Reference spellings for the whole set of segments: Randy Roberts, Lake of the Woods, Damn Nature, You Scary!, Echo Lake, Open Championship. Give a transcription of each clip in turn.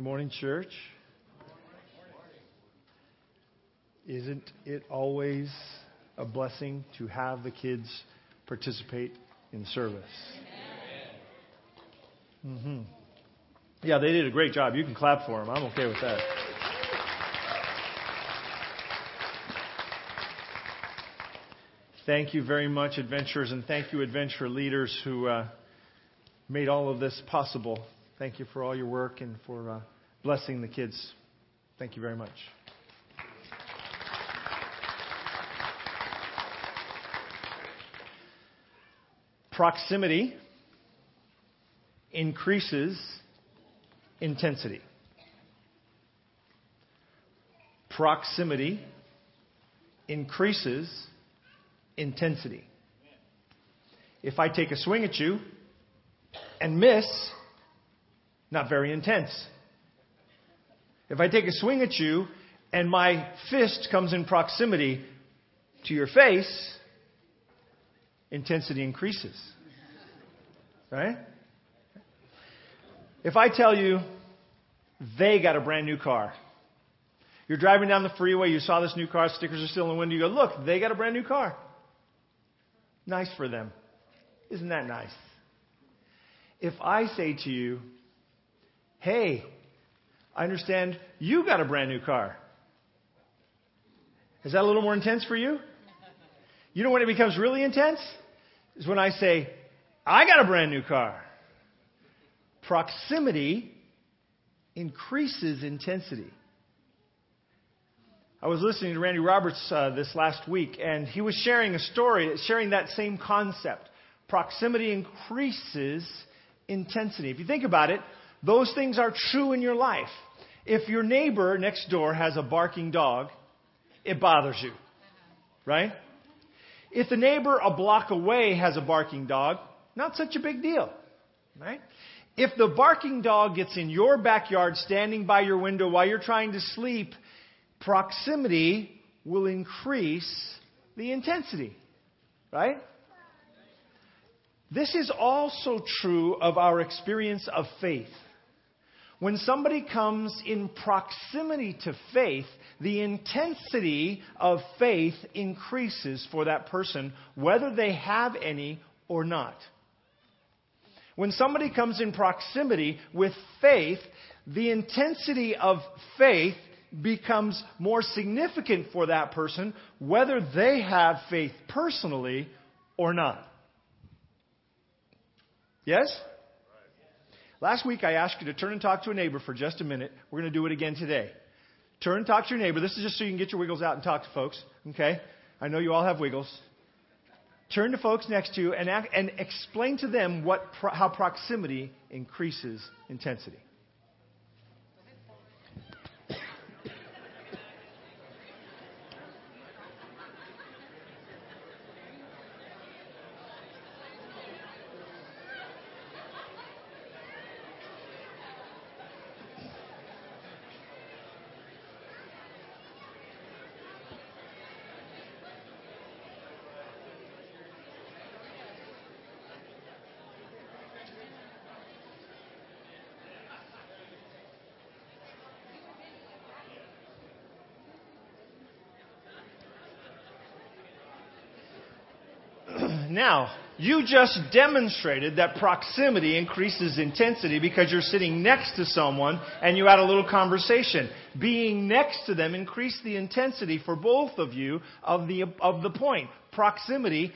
Good morning, church. Isn't it always a blessing to have the kids participate in service? Mm-hmm. Yeah, they did a great job. You can clap for them. I'm okay with that. Thank you very much, adventurers, and thank you, adventure leaders, who made all of this possible. Thank you for all your work and for blessing the kids. Thank you very much. Proximity increases intensity. Proximity increases intensity. If I take a swing at you and miss, not very intense. If I take a swing at you and my fist comes in proximity to your face, intensity increases. Right? If I tell you they got a brand new car, you're driving down the freeway, you saw this new car, stickers are still in the window, you go, look, they got a brand new car. Nice for them. Isn't that nice? If I say to you, hey, I understand you got a brand new car. Is that a little more intense for you? You know when it becomes really intense? Is when I say, I got a brand new car. Proximity increases intensity. I was listening to Randy Roberts this last week, and he was sharing a story, sharing that same concept. Proximity increases intensity. If you think about it, those things are true in your life. If your neighbor next door has a barking dog, it bothers you, right? If the neighbor a block away has a barking dog, not such a big deal, right? If the barking dog gets in your backyard standing by your window while you're trying to sleep, proximity will increase the intensity, right? This is also true of our experience of faith. When somebody comes in proximity to faith, the intensity of faith increases for that person, whether they have any or not. When somebody comes in proximity with faith, the intensity of faith becomes more significant for that person, whether they have faith personally or not. Yes? Last week, I asked you to turn and talk to a neighbor for just a minute. We're going to do it again today. Turn and talk to your neighbor. This is just so you can get your wiggles out and talk to folks. Okay? I know you all have wiggles. Turn to folks next to you and explain to them how proximity increases intensity. Now, you just demonstrated that proximity increases intensity because you're sitting next to someone and you had a little conversation. Being next to them increased the intensity for both of you of the point. Proximity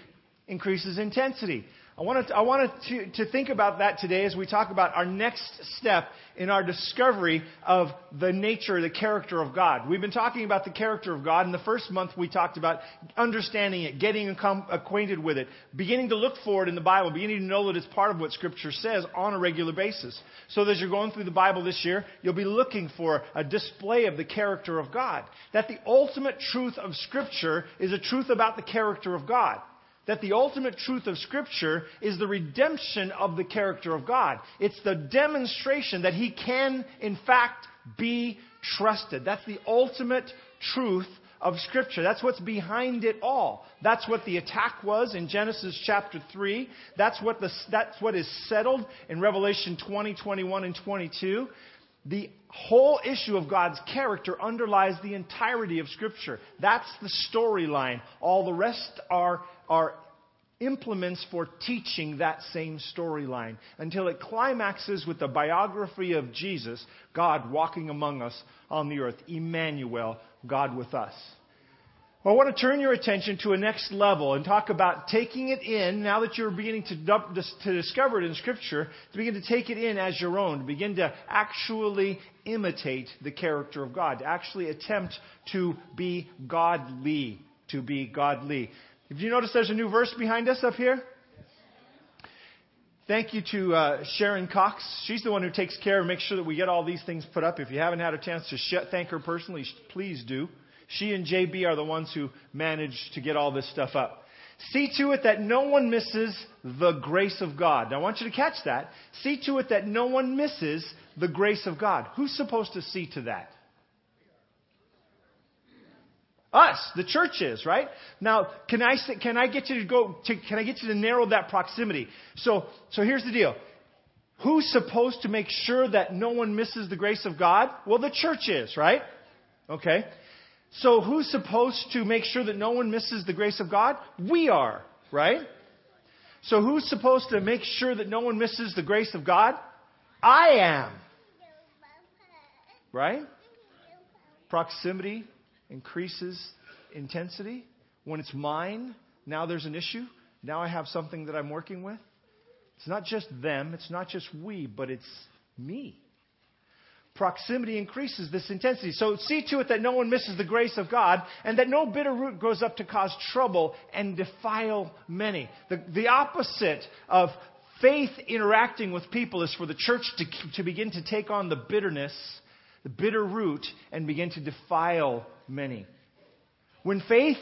increases intensity. I wanted to think about that today as we talk about our next step in our discovery of the nature, the character of God. We've been talking about the character of God. In the first month, we talked about understanding it, getting acquainted with it, beginning to look for it in the Bible, beginning to know that it's part of what Scripture says on a regular basis. So that as you're going through the Bible this year, you'll be looking for a display of the character of God. That the ultimate truth of Scripture is a truth about the character of God. That the ultimate truth of Scripture is the redemption of the character of God. It's the demonstration that He can, in fact, be trusted. That's the ultimate truth of Scripture. That's what's behind it all. That's what the attack was in Genesis chapter 3. That's what is settled in Revelation 20, 21, and 22. The whole issue of God's character underlies the entirety of Scripture. That's the storyline. All the rest are implements for teaching that same storyline until it climaxes with the biography of Jesus, God walking among us on the earth, Emmanuel, God with us. Well, I want to turn your attention to a next level and talk about taking it in, now that you're beginning to discover it in Scripture, to begin to take it in as your own, to begin to actually imitate the character of God, to actually attempt to be godly, to be godly. Did you notice there's a new verse behind us up here? Thank you to Sharon Cox. She's the one who takes care and makes sure that we get all these things put up. If you haven't had a chance to thank her personally, please do. She and JB are the ones who manage to get all this stuff up. See to it that no one misses the grace of God. Now, I want you to catch that. See to it that no one misses the grace of God. Who's supposed to see to that? Us, the church is, right? Now, can I get you to narrow that proximity? So here's the deal. Who's supposed to make sure that no one misses the grace of God? Well, the church is, right? Okay. So who's supposed to make sure that no one misses the grace of God? We are, right? So who's supposed to make sure that no one misses the grace of God? I am. Right? Proximity increases intensity. When it's mine, now there's an issue. Now I have something that I'm working with. It's not just them. It's not just we, but it's me. Proximity increases this intensity. So see to it that no one misses the grace of God, and that no bitter root grows up to cause trouble and defile many. The opposite of faith interacting with people is for the church to begin to take on the bitterness, the bitter root, and begin to defile many. When faith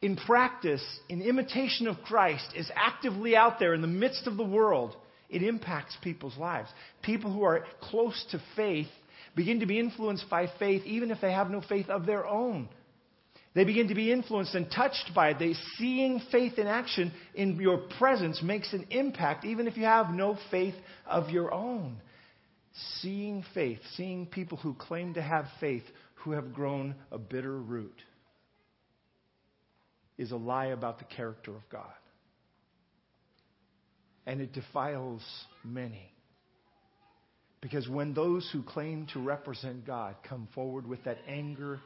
in practice, in imitation of Christ, is actively out there in the midst of the world, it impacts people's lives. People who are close to faith begin to be influenced by faith, even if they have no faith of their own. They begin to be influenced and touched by it. Seeing faith in action in your presence makes an impact, even if you have no faith of your own. Seeing faith, seeing people who claim to have faith, who have grown a bitter root, is a lie about the character of God. And it defiles many. Because when those who claim to represent God come forward with that anger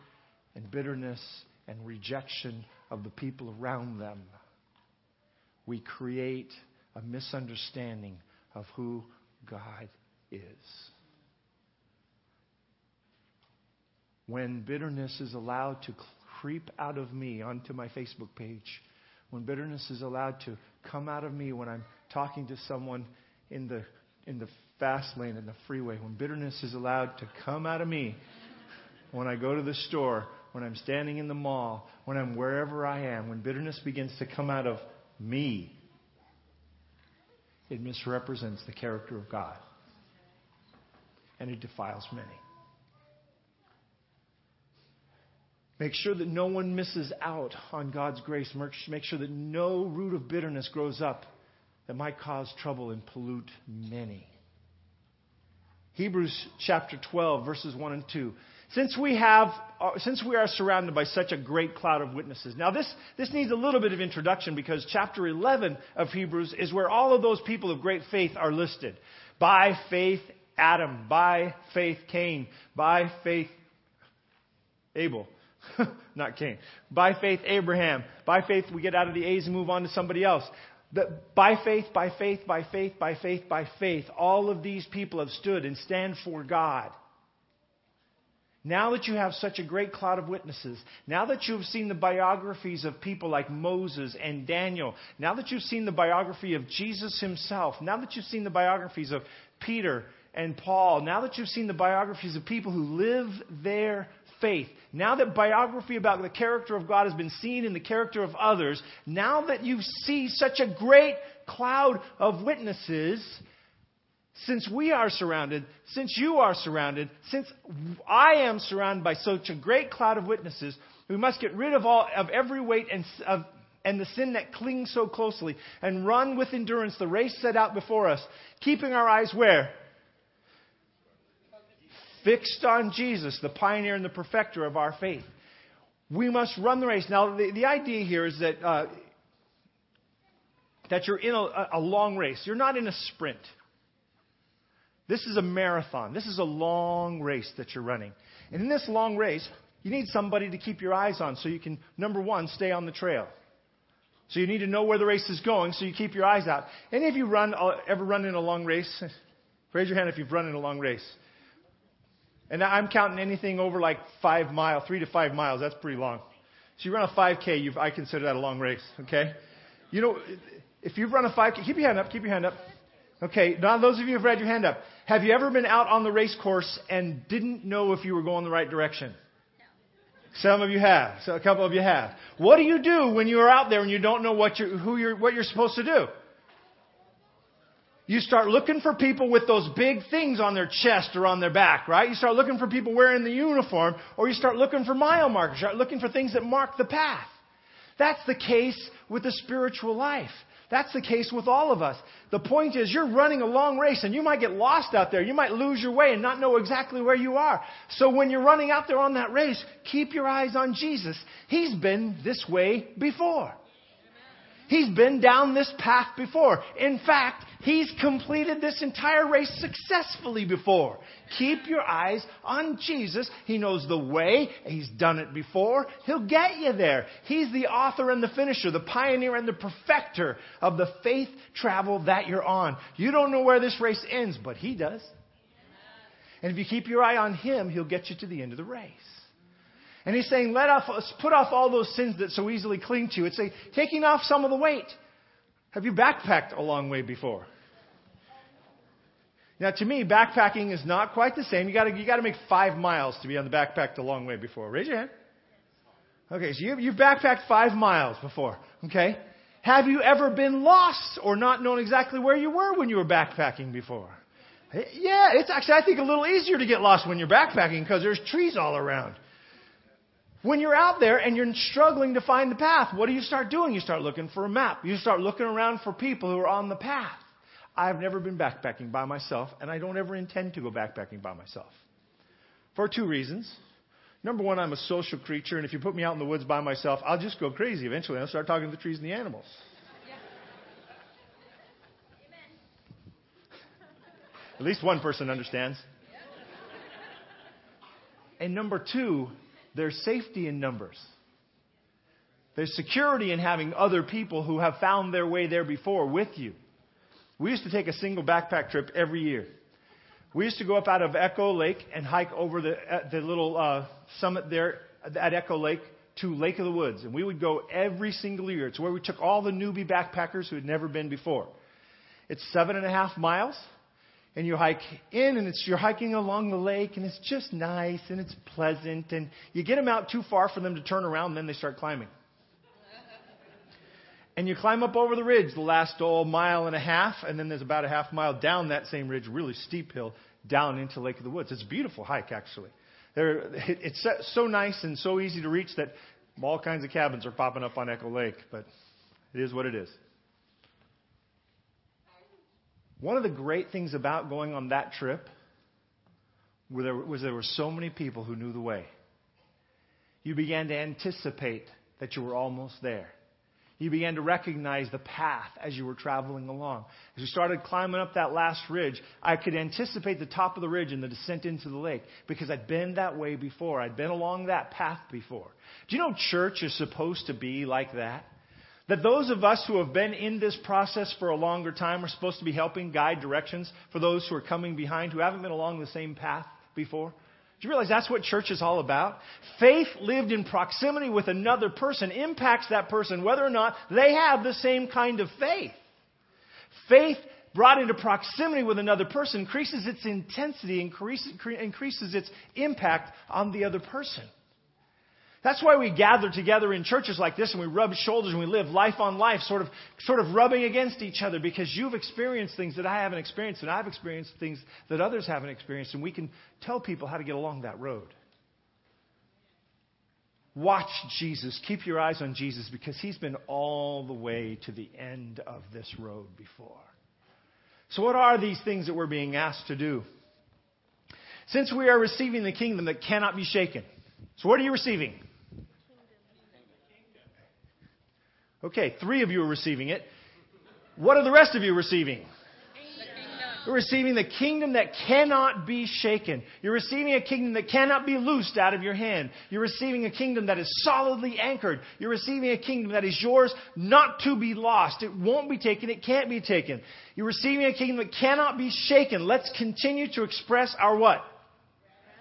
and bitterness and rejection of the people around them, we create a misunderstanding of who God is. When bitterness is allowed to creep out of me onto my Facebook page, when bitterness is allowed to come out of me when I'm talking to someone in the fast lane, in the freeway, when bitterness is allowed to come out of me when I go to the store, when I'm standing in the mall, when I'm wherever I am, when bitterness begins to come out of me, it misrepresents the character of God. And it defiles many. Make sure that no one misses out on God's grace. Make sure that no root of bitterness grows up that might cause trouble and pollute many. Hebrews chapter 12, verses 1 and 2. Since we are surrounded by such a great cloud of witnesses. Now this needs a little bit of introduction, because chapter 11 of Hebrews is where all of those people of great faith are listed. By faith Adam, by faith Cain, by faith Abel. Not Cain. By faith, Abraham. By faith, we get out of the A's and move on to somebody else. By faith, by faith, by faith, by faith, by faith, all of these people have stood and stand for God. Now that you have such a great cloud of witnesses, now that you've seen the biographies of people like Moses and Daniel, now that you've seen the biography of Jesus himself, now that you've seen the biographies of Peter and Paul, now that you've seen the biographies of people who live their faith, now that biography about the character of God has been seen in the character of others, now that you see such a great cloud of witnesses, since we are surrounded, since you are surrounded, since I am surrounded by such a great cloud of witnesses, we must get rid of every weight and the sin that clings so closely, and run with endurance the race set out before us, keeping our eyes where? fixed on Jesus, the pioneer and the perfecter of our faith. We must run the race. Now, the idea here is that you're in a long race. You're not in a sprint. This is a marathon. This is a long race that you're running. And in this long race, you need somebody to keep your eyes on so you can, number one, stay on the trail. So you need to know where the race is going so you keep your eyes out. Any of you ever run in a long race? Raise your hand if you've run in a long race. And I'm counting anything over like 5 miles, 3 to 5 miles. That's pretty long. So you run a 5K, I consider that a long race, okay? You know, if you've run a 5K, keep your hand up. Okay, now those of you who have had your hand up, have you ever been out on the race course and didn't know if you were going the right direction? Some of you have. So a couple of you have. What do you do when you are out there and you don't know what you're supposed to do? You start looking for people with those big things on their chest or on their back, right? You start looking for people wearing the uniform, or you start looking for mile markers. You start looking for things that mark the path. That's the case with the spiritual life. That's the case with all of us. The point is, you're running a long race, and you might get lost out there. You might lose your way and not know exactly where you are. So when you're running out there on that race, keep your eyes on Jesus. He's been this way before. He's been down this path before. In fact, He's completed this entire race successfully before. Keep your eyes on Jesus. He knows the way. He's done it before. He'll get you there. He's the author and the finisher, the pioneer and the perfecter of the faith travel that you're on. You don't know where this race ends, but He does. And if you keep your eye on Him, He'll get you to the end of the race. And He's saying, let us put off all those sins that so easily cling to. It's like taking off some of the weight. Have you backpacked a long way before? Now, to me, backpacking is not quite the same. You got to make 5 miles to be on the backpack a long way before. Raise your hand. Okay, so you've backpacked 5 miles before. Okay, have you ever been lost or not known exactly where you were when you were backpacking before? Yeah, it's actually, I think, a little easier to get lost when you're backpacking because there's trees all around. When you're out there and you're struggling to find the path, what do you start doing? You start looking for a map. You start looking around for people who are on the path. I've never been backpacking by myself, and I don't ever intend to go backpacking by myself. For 2 reasons. Number one, I'm a social creature, and if you put me out in the woods by myself, I'll just go crazy eventually. I'll start talking to the trees and the animals. Yeah. Amen. At least one person understands. Yeah. And number two, there's safety in numbers. There's security in having other people who have found their way there before with you. We used to take a single backpack trip every year. We used to go up out of Echo Lake and hike over the little summit there at Echo Lake to Lake of the Woods. And we would go every single year. It's where we took all the newbie backpackers who had never been before. It's 7.5 miles. And you hike in, and you're hiking along the lake, and it's just nice, and it's pleasant. And you get them out too far for them to turn around, and then they start climbing. And you climb up over the ridge the last mile and a half, and then there's about a half mile down that same ridge, really steep hill, down into Lake of the Woods. It's a beautiful hike, actually. It's so nice and so easy to reach that all kinds of cabins are popping up on Echo Lake, but it is what it is. One of the great things about going on that trip was there were so many people who knew the way. You began to anticipate that you were almost there. You began to recognize the path as you were traveling along. As you started climbing up that last ridge, I could anticipate the top of the ridge and the descent into the lake because I'd been that way before. I'd been along that path before. Do you know church is supposed to be like that? That those of us who have been in this process for a longer time are supposed to be helping guide directions for those who are coming behind, who haven't been along the same path before. Do you realize that's what church is all about? Faith lived in proximity with another person impacts that person whether or not they have the same kind of faith. Faith brought into proximity with another person increases its intensity, increases its impact on the other person. That's why we gather together in churches like this and we rub shoulders and we live life on life, sort of rubbing against each other because you've experienced things that I haven't experienced and I've experienced things that others haven't experienced, and we can tell people how to get along that road. Watch Jesus. Keep your eyes on Jesus because He's been all the way to the end of this road before. So what are these things that we're being asked to do? Since we are receiving the kingdom that cannot be shaken. So what are you receiving? Okay, 3 of you are receiving it. What are the rest of you receiving? You're receiving the kingdom that cannot be shaken. You're receiving a kingdom that cannot be loosed out of your hand. You're receiving a kingdom that is solidly anchored. You're receiving a kingdom that is yours, not to be lost. It won't be taken. It can't be taken. You're receiving a kingdom that cannot be shaken. Let's continue to express our what?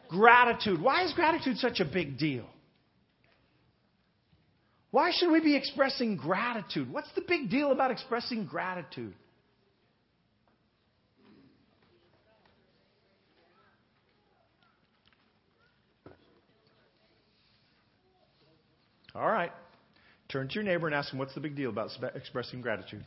Gratitude. Why is gratitude such a big deal? Why should we be expressing gratitude? What's the big deal about expressing gratitude? All right. Turn to your neighbor and ask him, what's the big deal about expressing gratitude?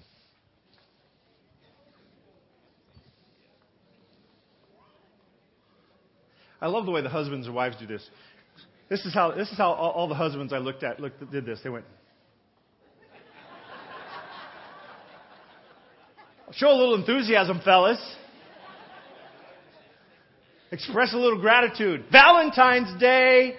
I love the way the husbands and wives do this. This is how all the husbands I looked at did this. They went, show a little enthusiasm, fellas. Express a little gratitude. Valentine's Day.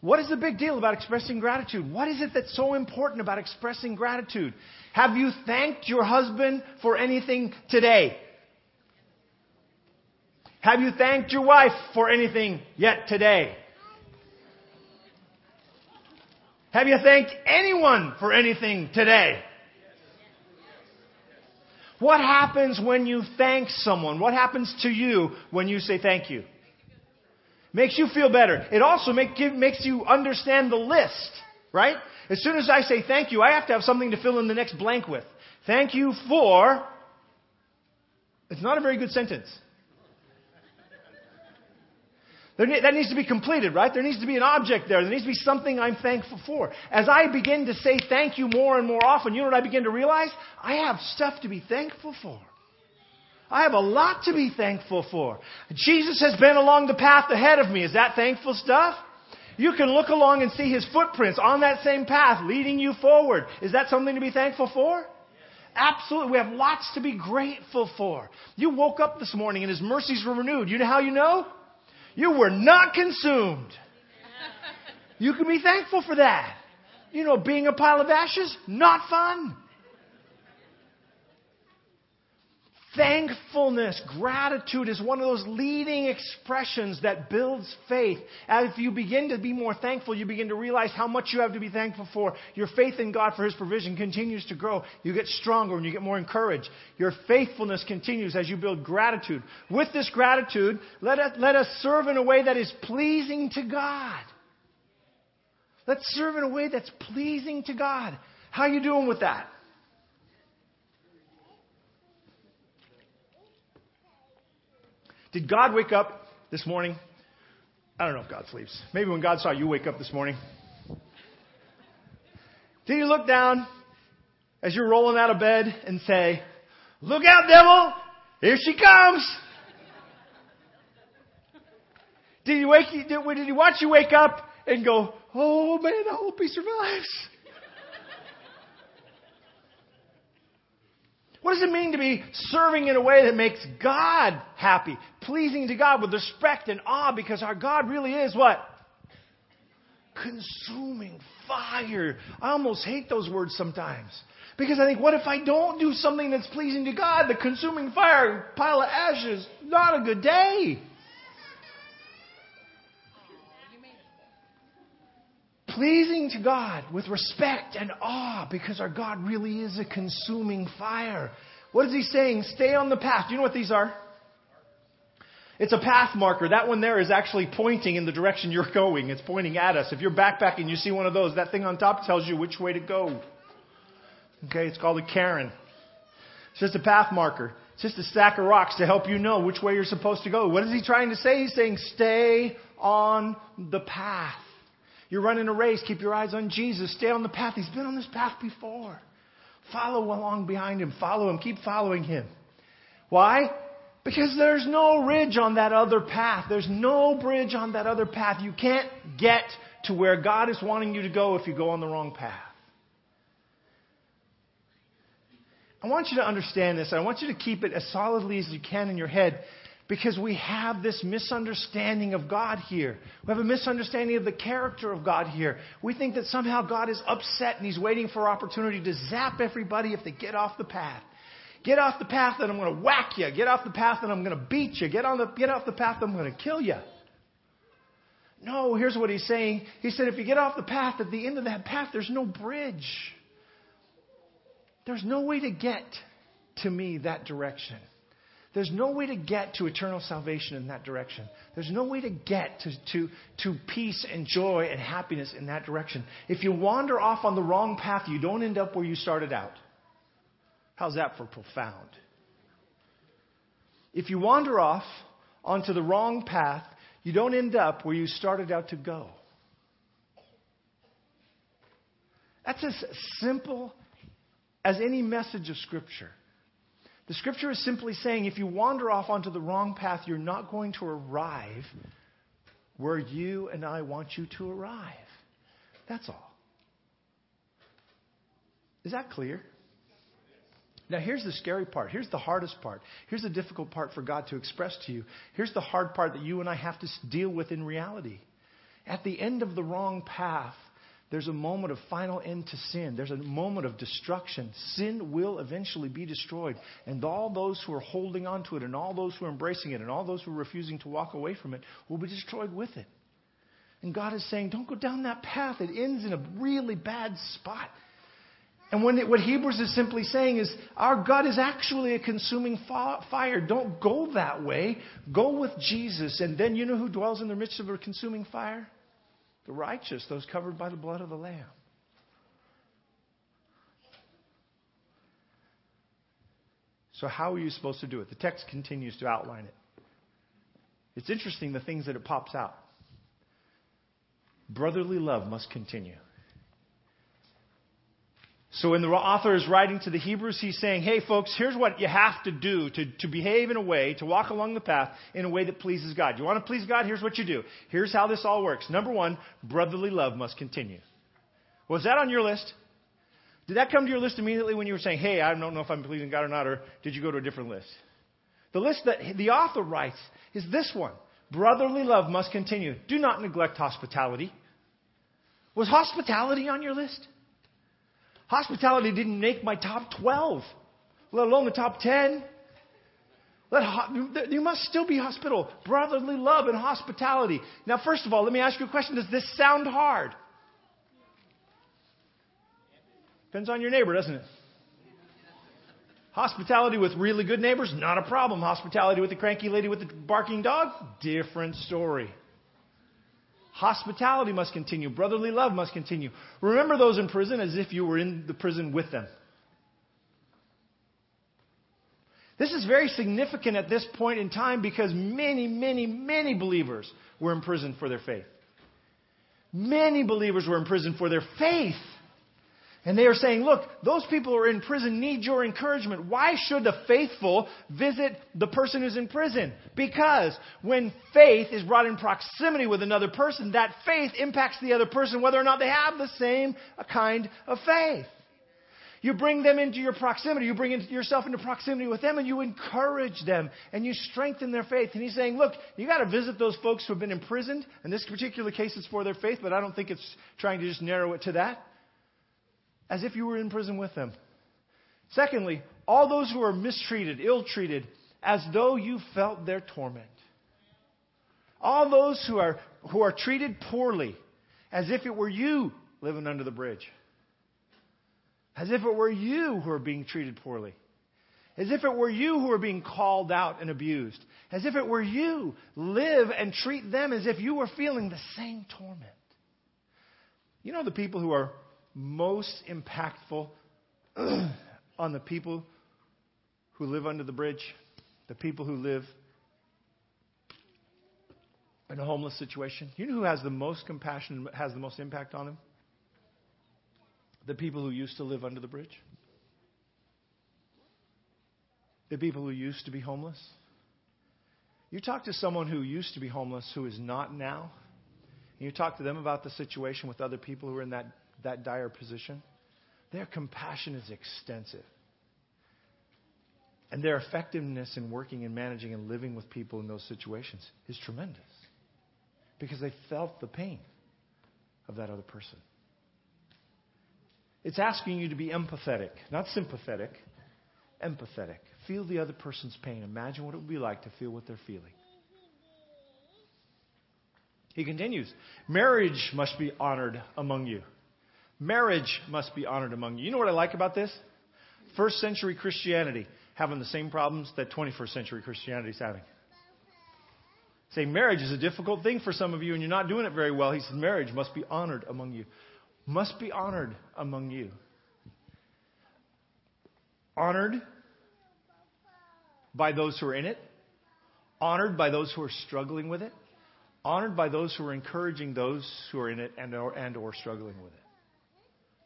What is the big deal about expressing gratitude? What is it that's so important about expressing gratitude? Have you thanked your husband for anything today? Have you thanked your wife for anything yet today? Have you thanked anyone for anything today? What happens when you thank someone? What happens to you when you say thank you? Makes you feel better. It also makes you understand the list, right? As soon as I say thank you, I have to have something to fill in the next blank with. Thank you for... It's not a very good sentence. That needs to be completed, right? There needs to be an object there. There needs to be something I'm thankful for. As I begin to say thank you more and more often, you know what I begin to realize? I have stuff to be thankful for. I have a lot to be thankful for. Jesus has been along the path ahead of me. Is that thankful stuff? You can look along and see his footprints on that same path leading you forward. Is that something to be thankful for? Absolutely. We have lots to be grateful for. You woke up this morning and his mercies were renewed. You know how you know? You were not consumed. You can be thankful for that. You know, being a pile of ashes, not fun. Thankfulness, gratitude is one of those leading expressions that builds faith. As you begin to be more thankful, you begin to realize how much you have to be thankful for. Your faith in God for his provision continues to grow. You get stronger and you get more encouraged. Your faithfulness continues as you build gratitude. With this gratitude, let us serve in a way that is pleasing to God. Let's serve in a way that's pleasing to God. How are you doing with that? Did God wake up this morning? I don't know if God sleeps. Maybe when God saw you wake up this morning. Did he look down as you're rolling out of bed and say, "Look out, devil, here she comes"? Did he watch you wake up and go, "Oh man, I hope he survives"? What does it mean to be serving in a way that makes God happy, pleasing to God with respect and awe? Because our God really is what? Consuming fire. I almost hate those words sometimes. Because I think, what if I don't do something that's pleasing to God? The consuming fire, pile of ashes, not a good day. Pleasing to God with respect and awe, because our God really is a consuming fire. What is he saying? Stay on the path. Do you know what these are? It's a path marker. That one there is actually pointing in the direction you're going. It's pointing at us. If you're backpacking, you see one of those. That thing on top tells you which way to go. Okay, it's called a cairn. It's just a path marker. It's just a stack of rocks to help you know which way you're supposed to go. What is he trying to say? He's saying, stay on the path. You're running a race. Keep your eyes on Jesus. Stay on the path. He's been on this path before. Follow along behind him. Follow him. Keep following him. Why? Because there's no ridge on that other path. There's no bridge on that other path. You can't get to where God is wanting you to go if you go on the wrong path. I want you to understand this. I want you to keep it as solidly as you can in your head, because we have this misunderstanding of God here. We have a misunderstanding of the character of God here. We think that somehow God is upset and he's waiting for opportunity to zap everybody if they get off the path. Get off the path and I'm going to whack you. Get off the path and I'm going to beat you. Get off the path and I'm going to kill you. No, here's what he's saying. He said, if you get off the path, at the end of that path, there's no bridge. There's no way to get to me that direction. There's no way to get to eternal salvation in that direction. There's no way to get to peace and joy and happiness in that direction. If you wander off on the wrong path, you don't end up where you started out. How's that for profound? If you wander off onto the wrong path, you don't end up where you started out to go. That's as simple as any message of Scripture. The Scripture is simply saying if you wander off onto the wrong path, you're not going to arrive where you and I want you to arrive. That's all. Is that clear? Now, here's the scary part. Here's the hardest part. Here's the difficult part for God to express to you. Here's the hard part that you and I have to deal with in reality. At the end of the wrong path, there's a moment of final end to sin. There's a moment of destruction. Sin will eventually be destroyed. And all those who are holding on to it, and all those who are embracing it, and all those who are refusing to walk away from it will be destroyed with it. And God is saying, don't go down that path. It ends in a really bad spot. And what Hebrews is simply saying is, our God is actually a consuming fire. Don't go that way. Go with Jesus. And then you know who dwells in the midst of a consuming fire? The righteous, those covered by the blood of the Lamb. So how are you supposed to do it? The text continues to outline it. It's interesting the things that it pops out. Brotherly love must continue. So when the author is writing to the Hebrews, he's saying, hey, folks, here's what you have to do to behave in a way, to walk along the path in a way that pleases God. You want to please God? Here's what you do. Here's how this all works. Number one, brotherly love must continue. Was that on your list? Did that come to your list immediately when you were saying, hey, I don't know if I'm pleasing God or not, or did you go to a different list? The list that the author writes is this one. Brotherly love must continue. Do not neglect hospitality. Was hospitality on your list? Hospitality didn't make my top 12, let alone the top 10. You must still be hospitable. Brotherly love and hospitality. Now, first of all, let me ask you a question. Does this sound hard? Depends on your neighbor, doesn't it? Hospitality with really good neighbors, not a problem. Hospitality with the cranky lady with the barking dog, different story. Hospitality must continue. Brotherly love must continue. Remember those in prison as if you were in the prison with them. This is very significant at this point in time because many, many, many believers were in prison for their faith. Many believers were in prison for their faith. And they are saying, look, those people who are in prison need your encouragement. Why should the faithful visit the person who's in prison? Because when faith is brought in proximity with another person, that faith impacts the other person whether or not they have the same kind of faith. You bring them into your proximity. You bring yourself into proximity with them and you encourage them and you strengthen their faith. And he's saying, look, you got to visit those folks who have been imprisoned. In this particular case, it's for their faith, but I don't think it's trying to just narrow it to that. As if you were in prison with them. Secondly, all those who are mistreated, ill-treated, as though you felt their torment. All those who are treated poorly, as if it were you living under the bridge. As if it were you who are being treated poorly. As if it were you who are being called out and abused. As if it were you. Live and treat them as if you were feeling the same torment. You know the people who are most impactful on the people who live under the bridge, the people who live in a homeless situation. You know who has the most compassion, has the most impact on them? The people who used to live under the bridge. The people who used to be homeless. You talk to someone who used to be homeless who is not now, and you talk to them about the situation with other people who are in that dire position, their compassion is extensive. And their effectiveness in working and managing and living with people in those situations is tremendous because they felt the pain of that other person. It's asking you to be empathetic, not sympathetic, empathetic. Feel the other person's pain. Imagine what it would be like to feel what they're feeling. He continues, marriage must be honored among you. Marriage must be honored among you. You know what I like about this? First century Christianity having the same problems that 21st century Christianity is having. Say, marriage is a difficult thing for some of you and you're not doing it very well. He says, marriage must be honored among you. Must be honored among you. Honored by those who are in it. Honored by those who are struggling with it. Honored by those who are encouraging those who are in it and or struggling with it.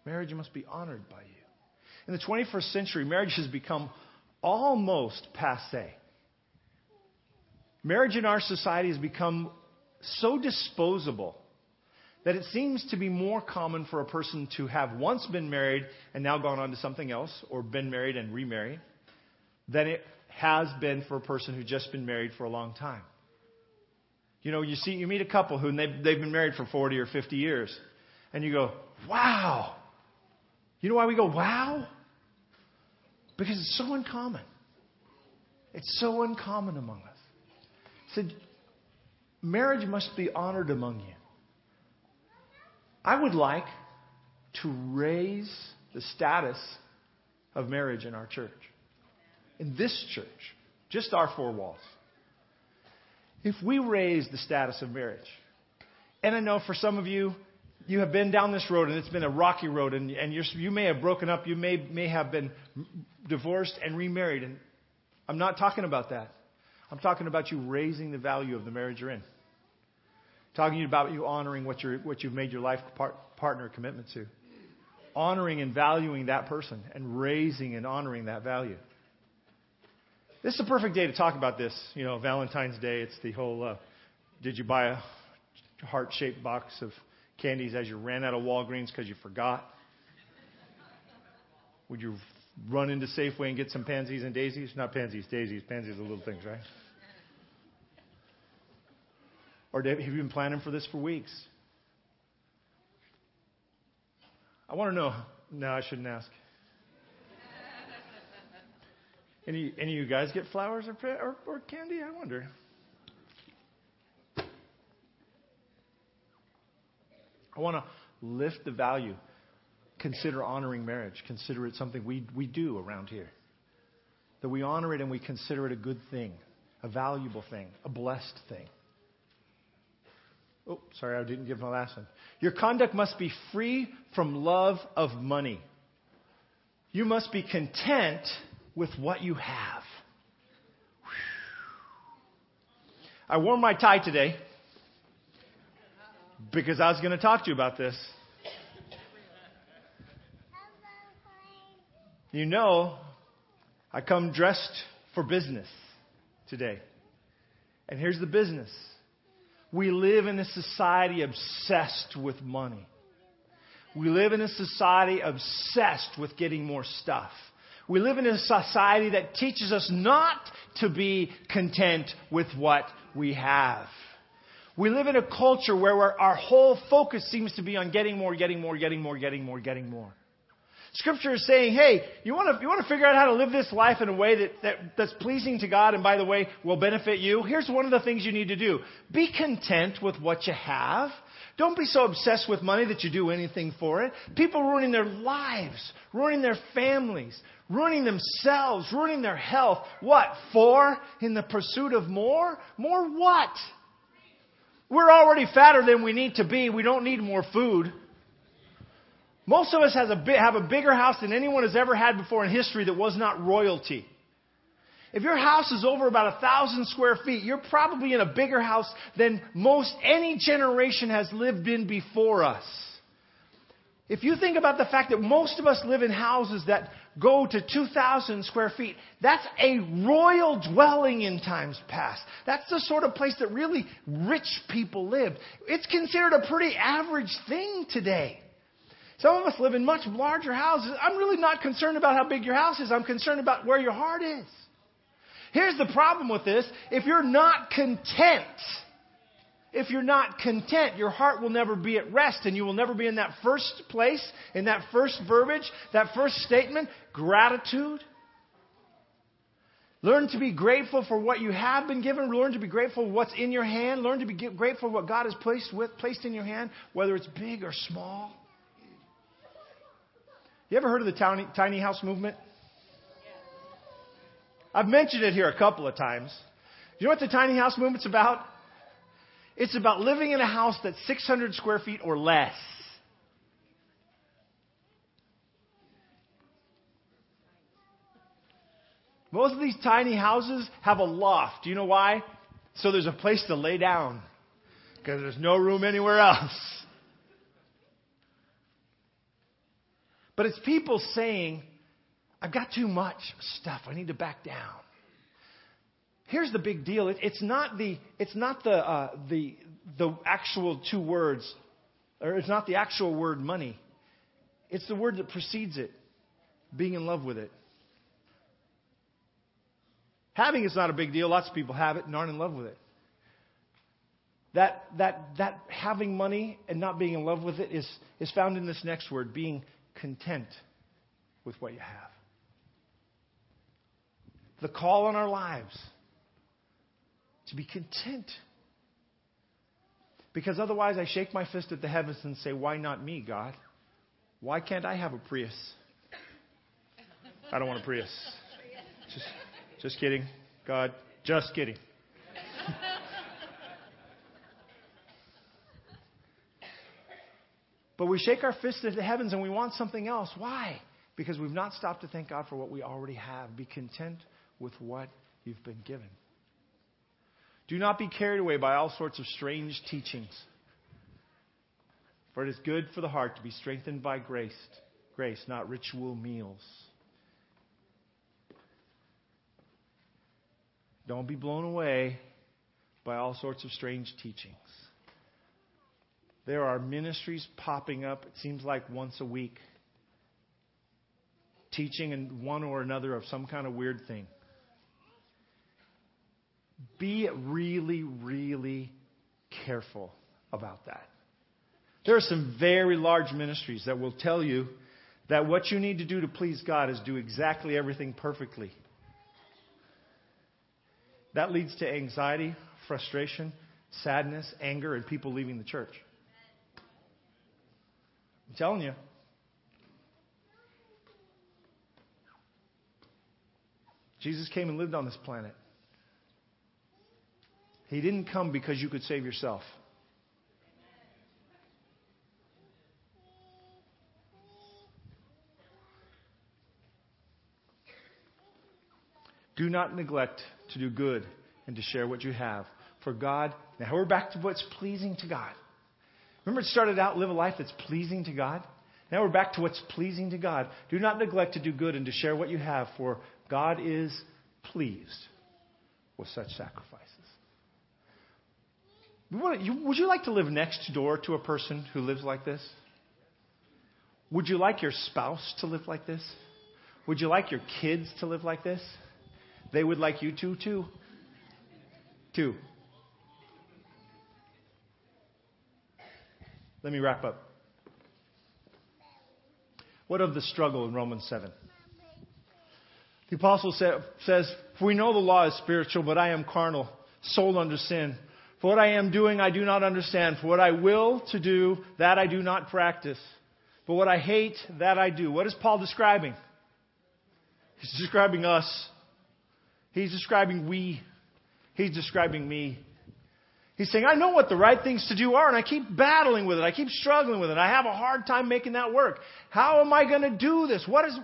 Marriage must be honored by you. In the 21st century, marriage has become almost passé. Marriage in our society has become so disposable that it seems to be more common for a person to have once been married and now gone on to something else, or been married and remarried, than it has been for a person who's just been married for a long time. You know, you meet a couple who they've been married for 40 or 50 years, and you go, wow. You know why we go, wow? Because it's so uncommon. It's so uncommon among us. He said, marriage must be honored among you. I would like to raise the status of marriage in our church. In this church. Just our four walls. If we raise the status of marriage. And I know for some of you, you have been down this road and it's been a rocky road and you may have broken up. You may have been divorced and remarried. And I'm not talking about that. I'm talking about you raising the value of the marriage you're in. Talking about you honoring what you've made your life partner commitment to. Honoring and valuing that person and raising and honoring that value. This is a perfect day to talk about this. You know, Valentine's Day, it's the whole, did you buy a heart-shaped box of candies as you ran out of Walgreens because you forgot? Would you run into Safeway and get some pansies and daisies? Not pansies, daisies. Pansies are little things, right? Or have you been planning for this for weeks? I want to know. No, I shouldn't ask. Any of you guys get flowers or candy? I wonder. I want to lift the value. Consider honoring marriage. Consider it something we do around here. That we honor it and we consider it a good thing, a valuable thing, a blessed thing. Oh, sorry, I didn't give my last one. Your conduct must be free from love of money. You must be content with what you have. Whew. I wore my tie today because I was going to talk to you about this. You know, I come dressed for business today. And here's the business. We live in a society obsessed with money. We live in a society obsessed with getting more stuff. We live in a society that teaches us not to be content with what we have. We live in a culture where our whole focus seems to be on getting more. Scripture is saying, hey, you want to figure out how to live this life in a way that's pleasing to God and, by the way, will benefit you? Here's one of the things you need to do. Be content with what you have. Don't be so obsessed with money that you do anything for it. People ruining their lives, ruining their families, ruining themselves, ruining their health. What? For? In the pursuit of more? More what? We're already fatter than we need to be. We don't need more food. Most of us have a bigger house than anyone has ever had before in history that was not royalty. If your house is over about 1,000 square feet, you're probably in a bigger house than most any generation has lived in before us. If you think about the fact that most of us live in houses that go to 2,000 square feet, that's a royal dwelling in times past. That's the sort of place that really rich people lived. It's considered a pretty average thing today. Some of us live in much larger houses. I'm really not concerned about how big your house is. I'm concerned about where your heart is. Here's the problem with this. If you're not content, your heart will never be at rest, and you will never be in that first place, in that first verbiage, that first statement, gratitude. Learn to be grateful for what you have been given. Learn to be grateful for what's in your hand. Learn to be grateful for what God has placed in your hand, whether it's big or small. You ever heard of the tiny house movement? I've mentioned it here a couple of times. You know what the tiny house movement's about? It's about living in a house that's 600 square feet or less. Most of these tiny houses have a loft. Do you know why? So there's a place to lay down, because there's no room anywhere else. But it's people saying, I've got too much stuff. I need to back down. Here's the big deal. It's not the actual two words, or it's not the actual word money. It's the word that precedes it, being in love with it. Having is not a big deal. Lots of people have it and aren't in love with it. That having money and not being in love with it is found in this next word, being content with what you have. The call on our lives to be content. Because otherwise I shake my fist at the heavens and say, why not me, God? Why can't I have a Prius? I don't want a Prius. Just kidding, God. Just kidding. But we shake our fist at the heavens and we want something else. Why? Because we've not stopped to thank God for what we already have. Be content with what you've been given. Do not be carried away by all sorts of strange teachings. For it is good for the heart to be strengthened by grace, not ritual meals. Don't be blown away by all sorts of strange teachings. There are ministries popping up, it seems like once a week, teaching in one or another of some kind of weird thing. Be really, really careful about that. There are some very large ministries that will tell you that what you need to do to please God is do exactly everything perfectly. That leads to anxiety, frustration, sadness, anger, and people leaving the church. I'm telling you. Jesus came and lived on this planet. He didn't come because you could save yourself. Do not neglect to do good and to share what you have. For God, now we're back to what's pleasing to God. Remember it started out, live a life that's pleasing to God? Now we're back to what's pleasing to God. Do not neglect to do good and to share what you have, for God is pleased with such sacrifices. Would you like to live next door to a person who lives like this? Would you like your spouse to live like this? Would you like your kids to live like this? They would like you to, too. Two. Let me wrap up. What of the struggle in Romans 7? The apostle says, "For we know the law is spiritual, but I am carnal, sold under sin. For what I am doing, I do not understand. For what I will to do, that I do not practice. But what I hate, that I do." What is Paul describing? He's describing us. He's describing we. He's describing me. He's saying, I know what the right things to do are, and I keep battling with it. I keep struggling with it. I have a hard time making that work. How am I going to do this? What is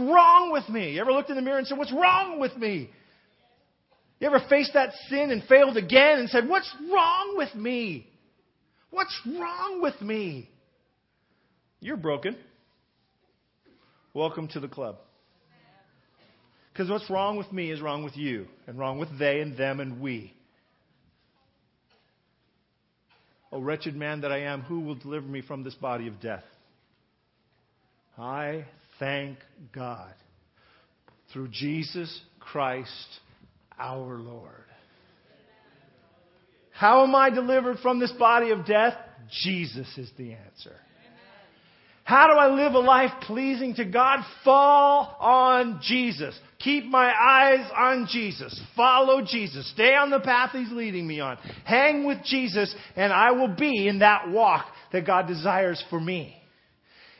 wrong with me? You ever looked in the mirror and said, what's wrong with me? You ever faced that sin and failed again and said, what's wrong with me? What's wrong with me? You're broken. Welcome to the club. Because what's wrong with me is wrong with you, and wrong with they and them and we. O wretched man that I am, who will deliver me from this body of death? I thank God through Jesus Christ our Lord. How am I delivered from this body of death? Jesus is the answer. How do I live a life pleasing to God? Fall on Jesus. Keep my eyes on Jesus. Follow Jesus. Stay on the path He's leading me on. Hang with Jesus, and I will be in that walk that God desires for me.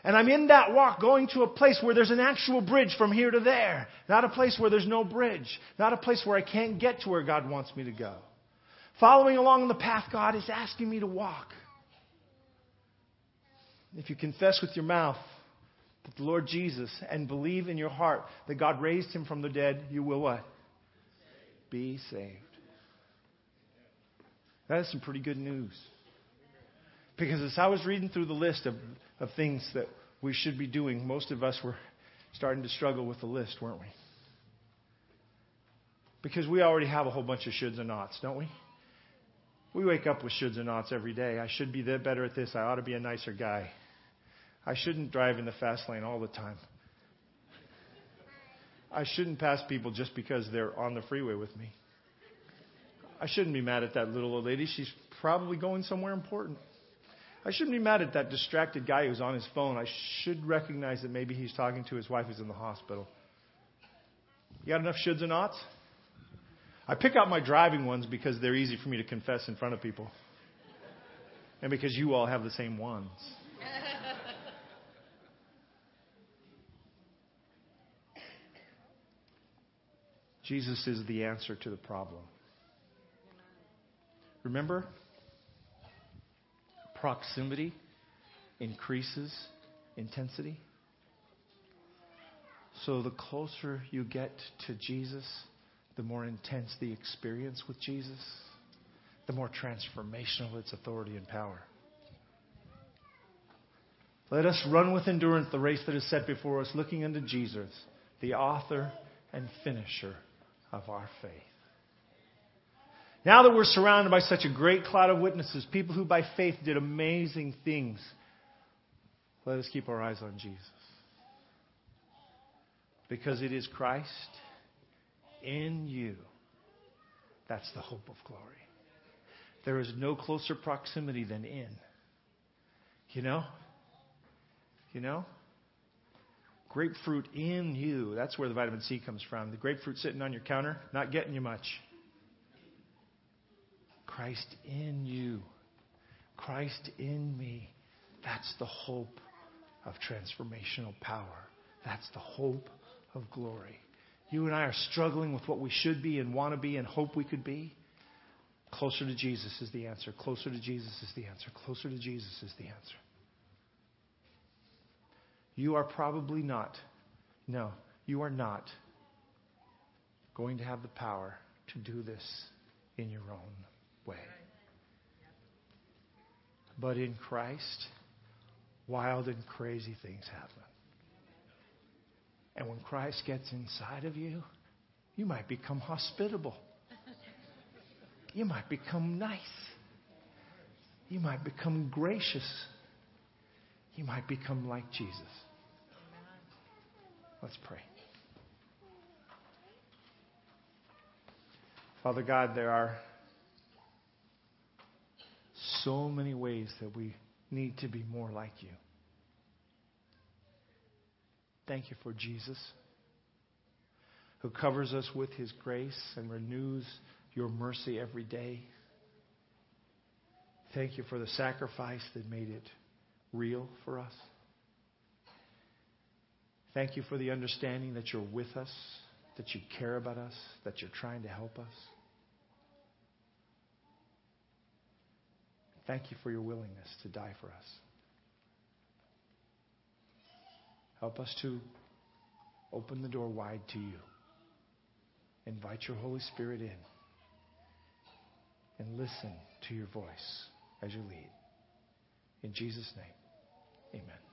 And I'm in that walk going to a place where there's an actual bridge from here to there. Not a place where there's no bridge. Not a place where I can't get to where God wants me to go. Following along the path God is asking me to walk. If you confess with your mouth that the Lord Jesus and believe in your heart that God raised Him from the dead, you will what? Be saved. That is some pretty good news. Because as I was reading through the list of things that we should be doing, most of us were starting to struggle with the list, weren't we? Because we already have a whole bunch of shoulds and nots, don't we? We wake up with shoulds and nots every day. I should be better at this. I ought to be a nicer guy. I shouldn't drive in the fast lane all the time. I shouldn't pass people just because they're on the freeway with me. I shouldn't be mad at that little old lady. She's probably going somewhere important. I shouldn't be mad at that distracted guy who's on his phone. I should recognize that maybe he's talking to his wife who's in the hospital. You got enough shoulds and nots? I pick out my driving ones because they're easy for me to confess in front of people. And because you all have the same ones. Jesus is the answer to the problem. Remember? Proximity increases intensity. So the closer you get to Jesus, the more intense the experience with Jesus, the more transformational its authority and power. Let us run with endurance the race that is set before us, looking unto Jesus, the author and finisher of our faith. Now that we're surrounded by such a great cloud of witnesses, people who by faith did amazing things, let us keep our eyes on Jesus. Because it is Christ in you. That's the hope of glory. There is no closer proximity than in. You know? Grapefruit in you. That's where the vitamin C comes from. The grapefruit sitting on your counter, not getting you much. Christ in you. Christ in me. That's the hope of transformational power. That's the hope of glory. You and I are struggling with what we should be and want to be and hope we could be. Closer to Jesus is the answer. Closer to Jesus is the answer. Closer to Jesus is the answer. You are probably not. No, you are not going to have the power to do this in your own way. But in Christ, wild and crazy things happen. And when Christ gets inside of you, you might become hospitable. You might become nice. You might become gracious. You might become like Jesus. Let's pray. Father God, there are so many ways that we need to be more like you. Thank you for Jesus, who covers us with his grace and renews your mercy every day. Thank you for the sacrifice that made it real for us. Thank you for the understanding that you're with us, that you care about us, that you're trying to help us. Thank you for your willingness to die for us. Help us to open the door wide to you. Invite your Holy Spirit in. And listen to your voice as you lead. In Jesus' name, amen.